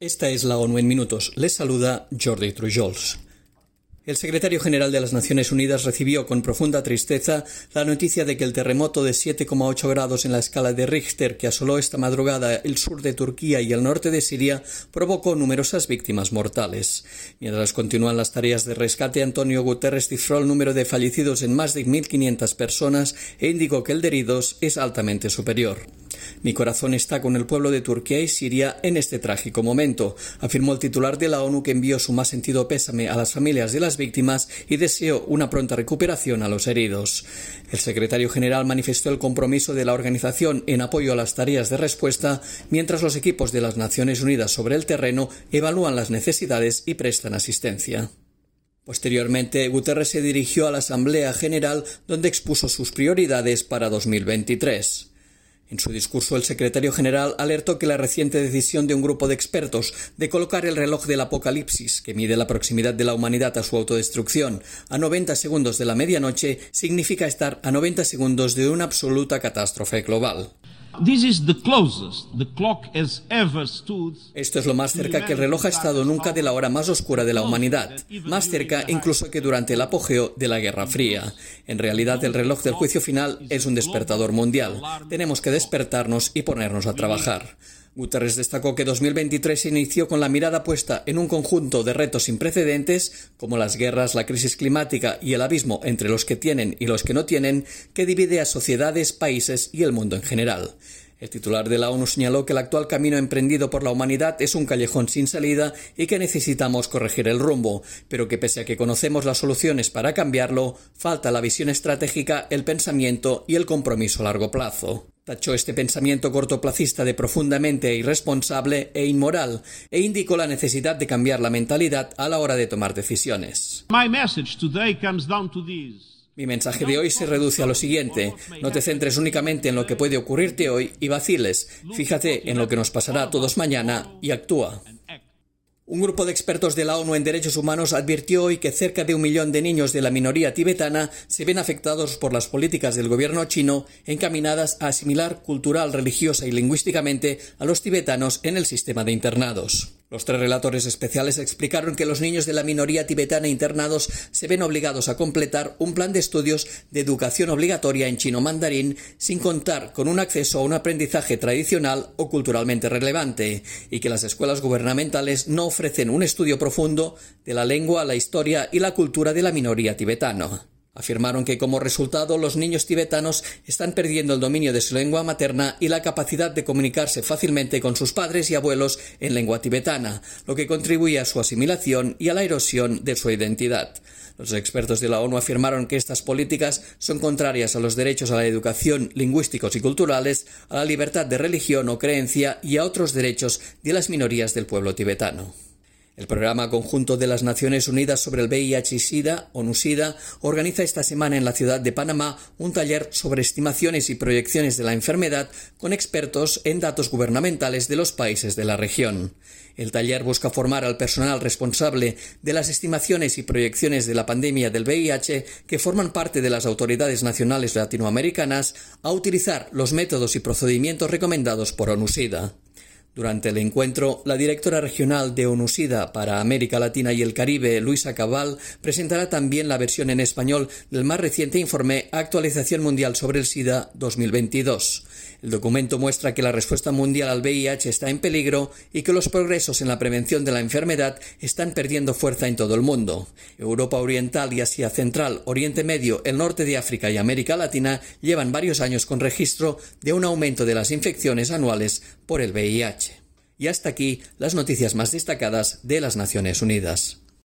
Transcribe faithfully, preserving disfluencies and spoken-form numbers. Esta es la ONU en minutos. Les saluda Jordi Trujols. El secretario general de las Naciones Unidas recibió con profunda tristeza la noticia de que el terremoto de siete coma ocho grados en la escala de Richter que asoló esta madrugada el sur de Turquía y el norte de Siria provocó numerosas víctimas mortales. Mientras continúan las tareas de rescate, Antonio Guterres cifró el número de fallecidos en más de mil quinientas personas e indicó que el de heridos es altamente superior. Mi corazón está con el pueblo de Turquía y Siria en este trágico momento, afirmó el titular de la ONU, que envió su más sentido pésame a las familias de las víctimas y deseó una pronta recuperación a los heridos. El secretario general manifestó el compromiso de la organización en apoyo a las tareas de respuesta, mientras los equipos de las Naciones Unidas sobre el terreno evalúan las necesidades y prestan asistencia. Posteriormente, Guterres se dirigió a la Asamblea General, donde expuso sus prioridades para dos mil veintitrés. En su discurso, el secretario general alertó que la reciente decisión de un grupo de expertos de colocar el reloj del apocalipsis, que mide la proximidad de la humanidad a su autodestrucción, a noventa segundos de la medianoche, significa estar a noventa segundos de una absoluta catástrofe global. Esto es lo más cerca que el reloj ha estado nunca de la hora más oscura de la humanidad, más cerca incluso que durante el apogeo de la Guerra Fría. En realidad, el reloj del juicio final es un despertador mundial. Tenemos que despertarnos y ponernos a trabajar. Guterres destacó que dos mil veintitrés se inició con la mirada puesta en un conjunto de retos sin precedentes, como las guerras, la crisis climática y el abismo entre los que tienen y los que no tienen, que divide a sociedades, países y el mundo en general. El titular de la ONU señaló que el actual camino emprendido por la humanidad es un callejón sin salida y que necesitamos corregir el rumbo, pero que pese a que conocemos las soluciones para cambiarlo, falta la visión estratégica, el pensamiento y el compromiso a largo plazo. Tachó este pensamiento cortoplacista de profundamente irresponsable e inmoral e indicó la necesidad de cambiar la mentalidad a la hora de tomar decisiones. Mi mensaje de hoy se reduce a lo siguiente: no te centres únicamente en lo que puede ocurrirte hoy y vaciles, fíjate en lo que nos pasará a todos mañana y actúa. Un grupo de expertos de la ONU en derechos humanos advirtió hoy que cerca de un millón de niños de la minoría tibetana se ven afectados por las políticas del gobierno chino encaminadas a asimilar cultural, religiosa y lingüísticamente a los tibetanos en el sistema de internados. Los tres relatores especiales explicaron que los niños de la minoría tibetana internados se ven obligados a completar un plan de estudios de educación obligatoria en chino mandarín, sin contar con un acceso a un aprendizaje tradicional o culturalmente relevante, y que las escuelas gubernamentales no ofrecen un estudio profundo de la lengua, la historia y la cultura de la minoría tibetana. Afirmaron que como resultado los niños tibetanos están perdiendo el dominio de su lengua materna y la capacidad de comunicarse fácilmente con sus padres y abuelos en lengua tibetana, lo que contribuye a su asimilación y a la erosión de su identidad. Los expertos de la ONU afirmaron que estas políticas son contrarias a los derechos a la educación, lingüísticos y culturales, a la libertad de religión o creencia y a otros derechos de las minorías del pueblo tibetano. El Programa Conjunto de las Naciones Unidas sobre el V I H y SIDA, ONUSIDA, organiza esta semana en la ciudad de Panamá un taller sobre estimaciones y proyecciones de la enfermedad con expertos en datos gubernamentales de los países de la región. El taller busca formar al personal responsable de las estimaciones y proyecciones de la pandemia del V I H, que forman parte de las autoridades nacionales latinoamericanas, a utilizar los métodos y procedimientos recomendados por ONUSIDA. Durante el encuentro, la directora regional de ONUSIDA para América Latina y el Caribe, Luisa Cabal, presentará también la versión en español del más reciente informe Actualización Mundial sobre el SIDA dos mil veintidós. El documento muestra que la respuesta mundial al V I H está en peligro y que los progresos en la prevención de la enfermedad están perdiendo fuerza en todo el mundo. Europa Oriental y Asia Central, Oriente Medio, el norte de África y América Latina llevan varios años con registro de un aumento de las infecciones anuales por el V I H. Y hasta aquí las noticias más destacadas de las Naciones Unidas.